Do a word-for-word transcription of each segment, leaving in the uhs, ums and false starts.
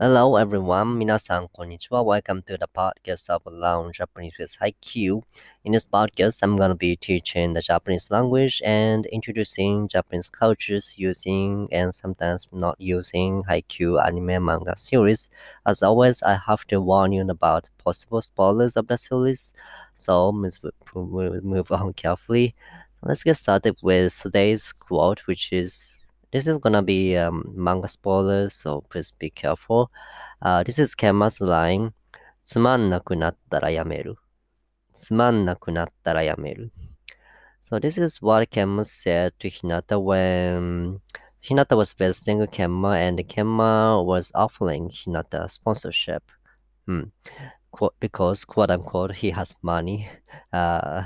Hello everyone, minasan konnichiwa, welcome to the podcast of Learn Japanese with Haikyuu. In this podcast, I'm going to be teaching the Japanese language and introducing Japanese cultures using and sometimes not using Haikyuu anime manga series. As always, I have to warn you about possible spoilers of the series, so we'll move on carefully. Let's get started with today's quote, which is This is gonna be um, manga spoilers, so please be careful. Uh, this is Kenma's line. "つまんなくなったら yameru." "つまんなくなったら yameru." So this is what Kenma said to Hinata when Hinata was visiting Kenma, and Kenma was offering Hinata sponsorship. Hmm. Qu- because quote unquote he has money. Uh.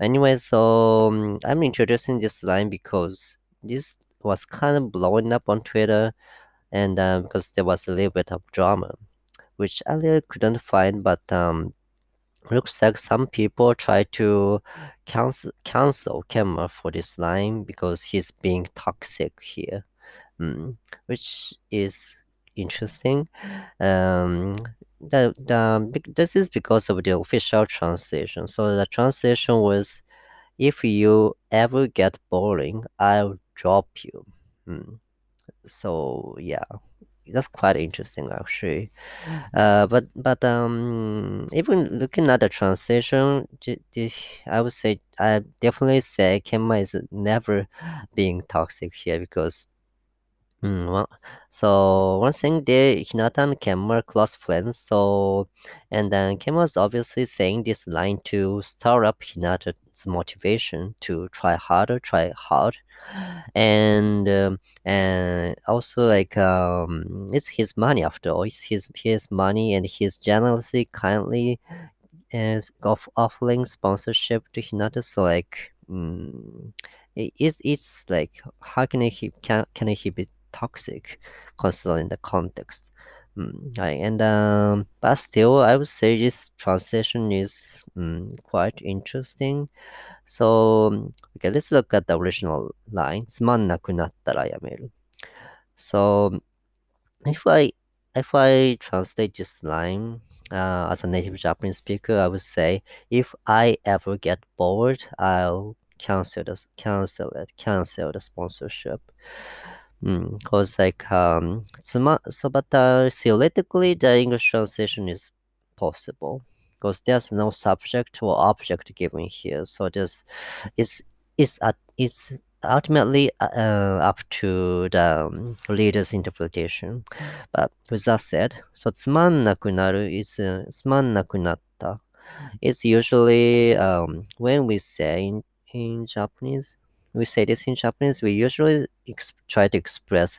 Anyway, so I'm introducing this line because this was kind of blowing up on Twitter, and uh, because there was a little bit of drama, which I really couldn't find, but um, looks like some people try to cancel cancel Kenma for this line because he's being toxic here, mm, which is interesting. Um, the, the, this is because of the official translation. So the translation was, "If you ever get boring, I'll drop you." Hmm. So yeah, that's quite interesting actually. Uh, but but um, even looking at the translation, I would say I definitely say Kenma is never being toxic here because, mm, well, so one thing they Hinata and Kenma are close friends. So and then Kenma is obviously saying this line to stir up Hinata's motivation to try harder, try hard. And um, and also like um, it's his money after all. It's his his money, and he's generously, kindly, is offering sponsorship to Hinata. So like, um, it, it's it's like how can he can can he be toxic, considering the context? Mm, right, and um, but still, I would say this translation is um, quite interesting. So, okay, let's look at the original line. "つまんなくなったら yameru." So, if I if I translate this line uh, as a native Japanese speaker, I would say, "If I ever get bored, I'll cancel the cancel it cancel the sponsorship." Mm, cause like um, so but uh, theoretically the English translation is possible because there's no subject or object given here, so just it's it's uh, it's ultimately uh, up to the um, reader's interpretation. But with that said, so "つまんなくなる" is uh, "つまんなくなった." It's usually um when we say in, in Japanese. We say this in Japanese, we usually ex- try to express,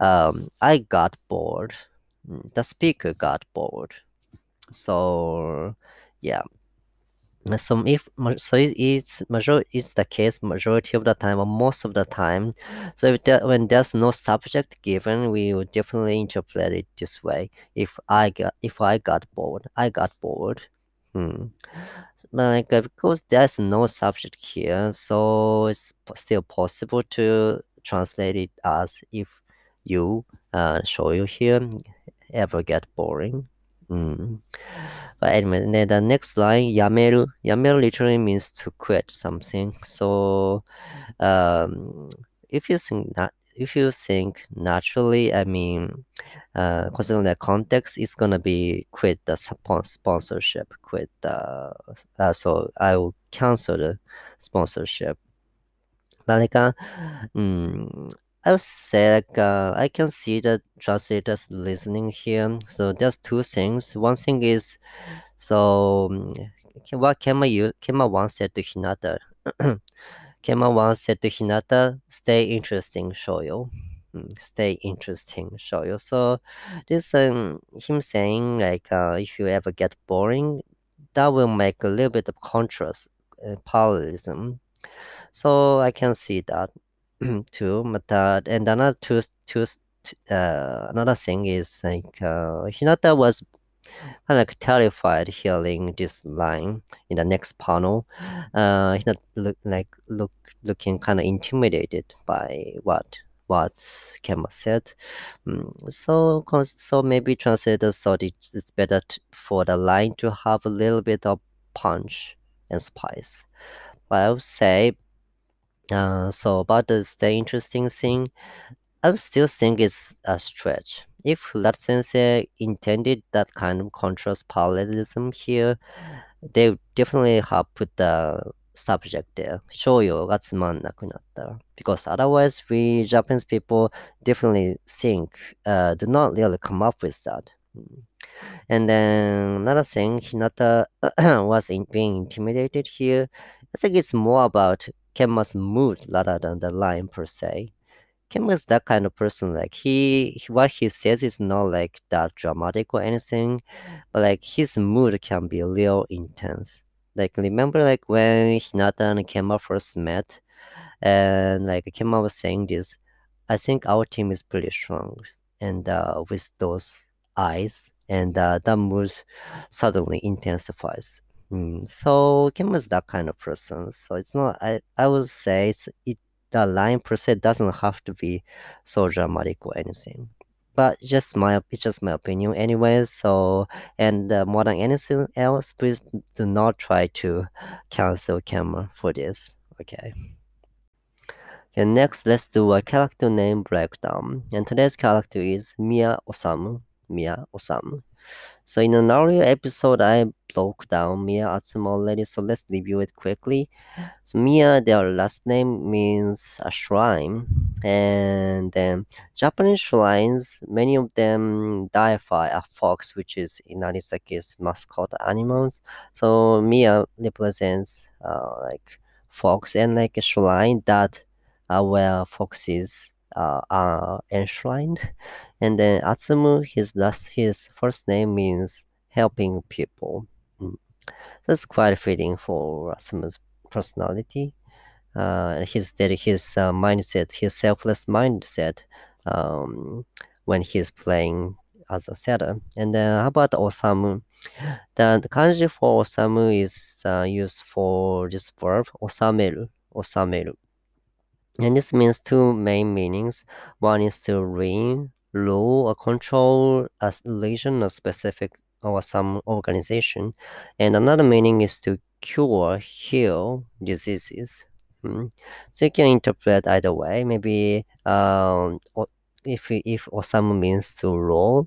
um, I got bored, the speaker got bored. So, yeah. So, if so it's, it's the case majority of the time, or most of the time. So, if there, when there's no subject given, we would definitely interpret it this way. If I got, if I got bored, I got bored. Hmm. But like, because there's no subject here, so it's p- still possible to translate it as "if you uh, show you here ever get boring." Mm. But anyway, then the next line, "yameru." Yameru literally means to quit something. So, um, if you think that, if you think naturally, I mean, uh, considering the context, it's gonna be quit the sponsorship, quit the, uh, so I will cancel the sponsorship. But like, uh, mm, I would say like, uh, I can see the translators listening here. So there's two things. One thing is, so what Kenma Kenma once said to Hinata. Kenma once said to Hinata, "Stay interesting, Shoyo." Mm, stay interesting, Shoyo. So this um, him saying like, uh, if you ever get boring, that will make a little bit of contrast, uh, parallelism. So I can see that too. But uh, and another two, two, uh, another thing is like uh, Hinata was I'm like terrified hearing this line in the next panel. Uh, he look like look looking kind of intimidated by what what Kenma said. Mm, so, so maybe translators thought it's better t for the line to have a little bit of punch and spice. But I would say, uh, so about this, the interesting thing, I would still think it's a stretch. If Hinata Sensei intended that kind of contrast parallelism here, they definitely have put the subject there, Shoyo ga tsumannaku natta, because otherwise we Japanese people definitely think, uh, do not really come up with that. And then another thing, Hinata was in being intimidated here. I think it's more about Kenma's mood rather than the line per se. Kenma is that kind of person, like he, what he says is not like that dramatic or anything, but like his mood can be real intense. Like remember like when Hinata and Kenma first met, and like Kenma was saying this, I think our team is pretty strong, and uh, with those eyes, and uh, that mood suddenly intensifies. Mm. So Kenma is that kind of person, so it's not, I, I would say it's, it the line per se doesn't have to be so dramatic or anything, but just my it's just my opinion anyways. So and uh, more than anything else, please do not try to cancel Kenma for this. Okay. Okay, next let's do a character name breakdown, and today's character is Miya Osamu. Miya Osamu. So in an earlier episode, I broke down Miya Atsumu already, so let's review it quickly. So Miya, their last name means a shrine, and then Japanese shrines, many of them deify a fox, which is Inarisaki's mascot animals. So Miya represents uh, like fox, and like a shrine that uh, where foxes Uh, are enshrined. And then Atsumu, his last his first name means helping people. Mm. That's quite fitting for Atsumu's personality, uh, his his uh, mindset, his selfless mindset um, when he's playing as a setter. And then how about Osamu? The, the kanji for Osamu is uh, used for this verb osameru, osameru. And this means two main meanings. One is to reign, rule, or control a region, a specific, or some organization. And another meaning is to cure, heal diseases. Hmm. So you can interpret either way. Maybe um, if if Osamu means to rule,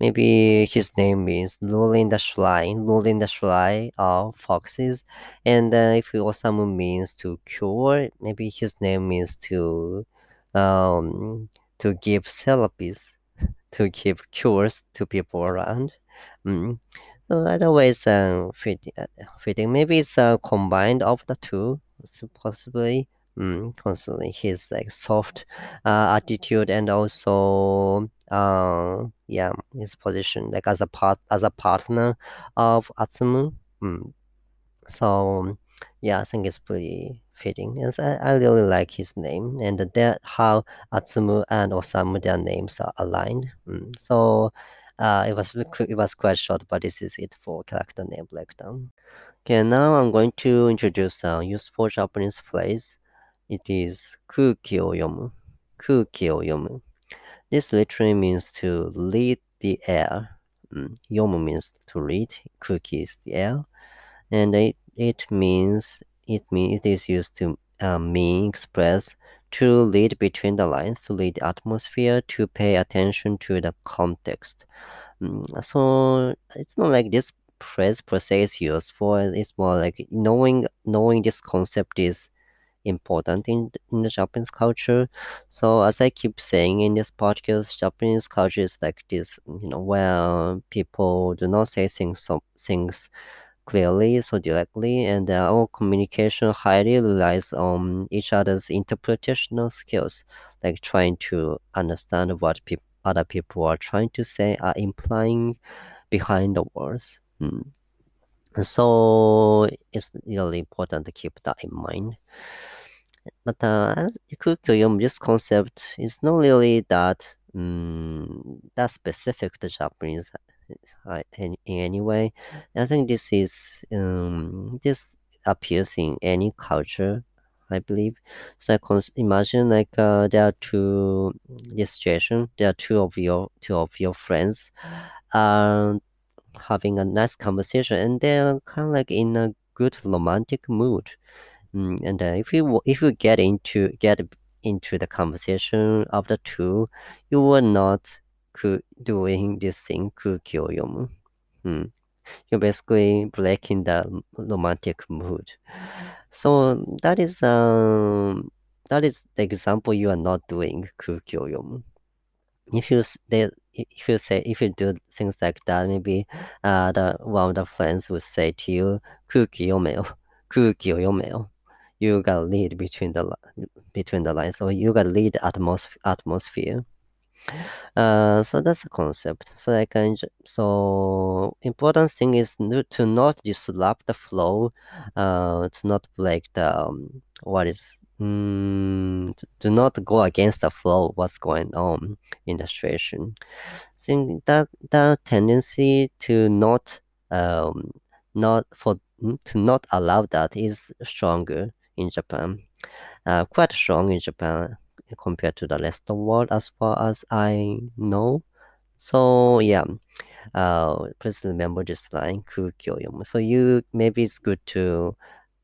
maybe his name means ruling the shrine, ruling the shrine of foxes. And uh, if Osamu means to cure, maybe his name means to um, to give therapies, to give cures to people around. Mm. So either way it's um, fitting, uh, fitting. Maybe it's a uh, combined of the two, possibly. Mm, constantly his like soft uh, attitude, and also uh, yeah, his position like as a part as a partner of Atsumu. Mm. So yeah, I think it's pretty fitting. Yes, I, I really like his name, and that how Atsumu and Osamu, their names are aligned. Mm. So uh, it was it was quite short, but this is it for character name breakdown. Okay, now I'm going to introduce a useful Japanese phrase. It is Kuki o Yomu. Kuki o Yomu. This literally means to read the air. Mm. Yomu means to read. Kuki is the air, and it it means it means it is used to uh, mean express to read between the lines, to read the atmosphere, to pay attention to the context. Mm. So it's not like this phrase per se is useful. It's more like knowing knowing this concept is important in, in the Japanese culture. So as I keep saying in this podcast, Japanese culture is like this, you know, where people do not say things so things clearly, so directly, and uh, our communication highly relies on each other's interpretational skills, like trying to understand what pe other people are trying to say, are implying behind the words. Mm. So it's really important to keep that in mind. But uh, this concept is not really that um, that specific to Japanese in, in any way. I think this is um, this appears in any culture I believe. So I can imagine like uh, there are two this situation. There are two of your two of your friends, um, having a nice conversation, and they're kind of like in a good romantic mood. Mm, and uh, if you if you get into get into the conversation of the two, you will not could doing this thing Kuki o Yomu. Mm. You're basically breaking the romantic mood. So that is um that is the example you are not doing Kuki o Yomu. If you they, if you say if you do things like that, maybe uh the, one of the friends would say to you Kuki o Yomu, Kuki o Yomu. You gotta read between the between the lines, or you gotta read atmos atmosphere. Uh, so that's the concept. So I can. So important thing is no, to not disrupt the flow, uh, to not break the um, what is. Um, to, to not go against the flow. What's going on in the situation? Think that that tendency to not um not for to not allow that is stronger in Japan. Uh, quite strong in Japan compared to the rest of the world, as far as I know. So yeah, uh, please remember this line, Kuki o Yomu. So you maybe it's good to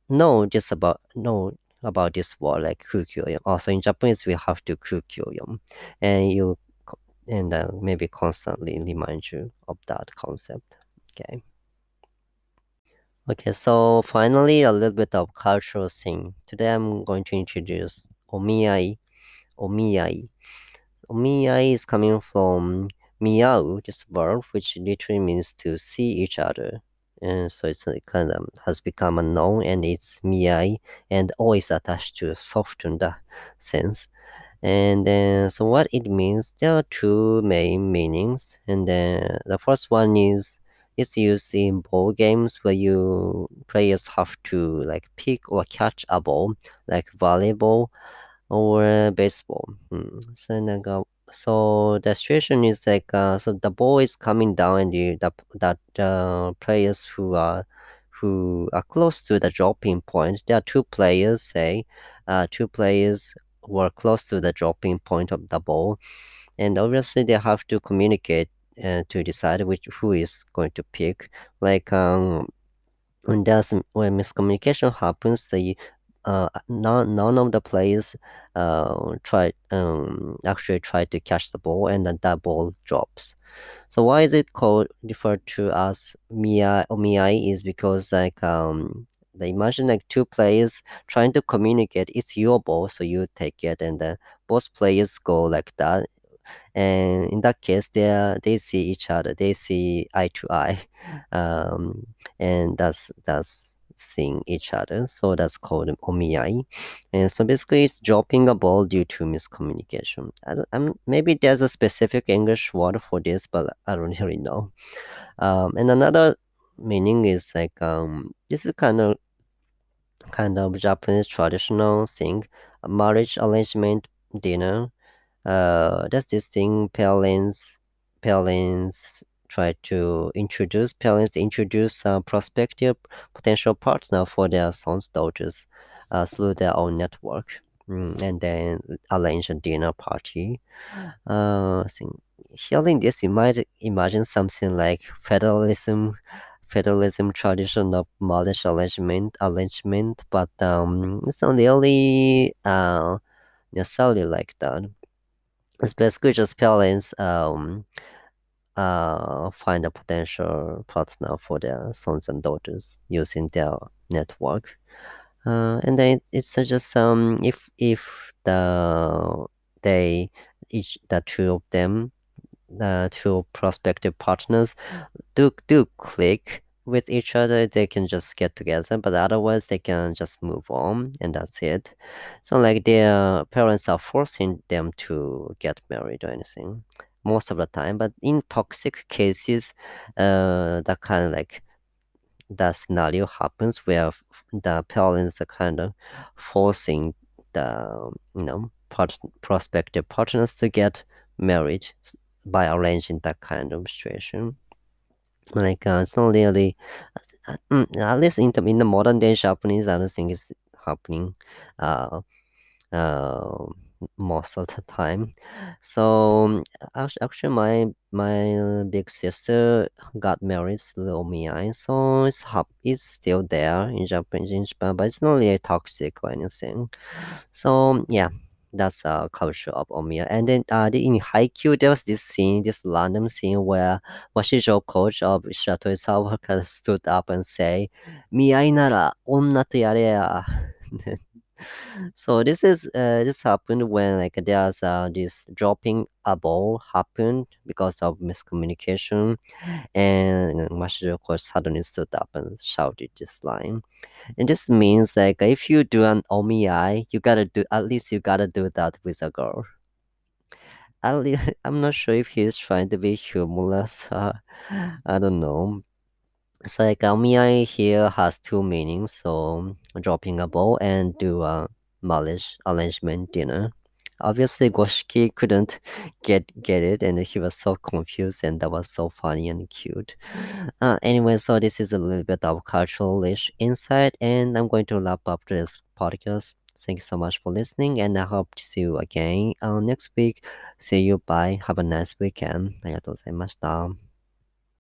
know just about know about this word like Kuki o Yomu. Also in Japanese we have to Kuki o Yomu, and you and uh, maybe constantly remind you of that concept. Okay. Okay. So finally, a little bit of cultural thing. Today I'm going to introduce omiai. Omiai. Omiai is coming from miyau, this verb, which literally means to see each other. And so it's a, kind of has become a noun, and it's miyai, and o is attached to soften the sense. And then, so what it means, there are two main meanings. And then the first one is it's used in ball games where you players have to like pick or catch a ball, like volleyball or baseball. Hmm. So, like, uh, so the situation is like uh, so the ball is coming down, and you the that uh, players who are who are close to the dropping point. There are two players, say, uh, two players who are close to the dropping point of the ball, and obviously they have to communicate uh, to decide which who is going to pick. Like um, when there's when miscommunication happens, the Uh, none, none of the players uh, try, um, actually try to catch the ball, and then that ball drops. So why is it called referred to as Miya Omiai is because like um, they imagine like two players trying to communicate, it's your ball, so you take it, and uh, both players go like that. And in that case, they are, they see each other, they see eye to eye, um, and that's that's. seeing each other, so that's called omiai. And so basically it's dropping a ball due to miscommunication. I don't, I'm, maybe there's a specific English word for this, but I don't really know. Um, and another meaning is like um, this is kind of kind of Japanese traditional thing, a marriage arrangement dinner. Uh, there's this thing parents parents try to introduce parents introduce a prospective potential partner for their sons daughters uh, through their own network, mm, and then arrange a dinner party. Uh, so hearing this, you might imagine something like federalism, federalism tradition of marriage arrangement, arrangement, but um, it's not really uh, necessarily like that. It's basically just parents. Um, Uh, find a potential partner for their sons and daughters using their network, uh, and then it's just um if if the they each the two of them the two prospective partners do do click with each other, they can just get together, but otherwise they can just move on, and that's it. So like their parents are forcing them to get married or anything most of the time, but in toxic cases, uh, that kind of like that scenario happens where the parents are kind of forcing the you know part prospective partners to get married by arranging that kind of situation. Like uh, it's not really, at least in the in the modern day Japanese, I don't think it's happening uh, uh, most of the time. So act- actually, my my big sister got married to the omiai, so it's hap- it's still there in Japan, in Japan, but it's not really toxic or anything. So yeah, that's a culture of omiya. And then uh, the- in Haikyuu, there was this scene, this random scene where Washijo, coach of Shutoitawa, kind of stood up and say, "Miai nara onna to yare." So this is uh, this happened when like there's uh, this dropping a ball happened because of miscommunication, and Washijo, coach, suddenly stood up and shouted this line. And this means like if you do an omiai, you gotta do at least you gotta do that with a girl. I don't, li- I'm not sure if he's trying to be humorless. Uh, I don't know. So like omiai here has two meanings. So dropping a ball and do a marriage arrangement dinner. Obviously, Goshiki couldn't get get it, and he was so confused, and that was so funny and cute. Uh, anyway, so this is a little bit of cultural-ish insight, and I'm going to wrap up this podcast. Thank you so much for listening, and I hope to see you again uh, next week. See you. Bye. Have a nice weekend. ありがとうございました。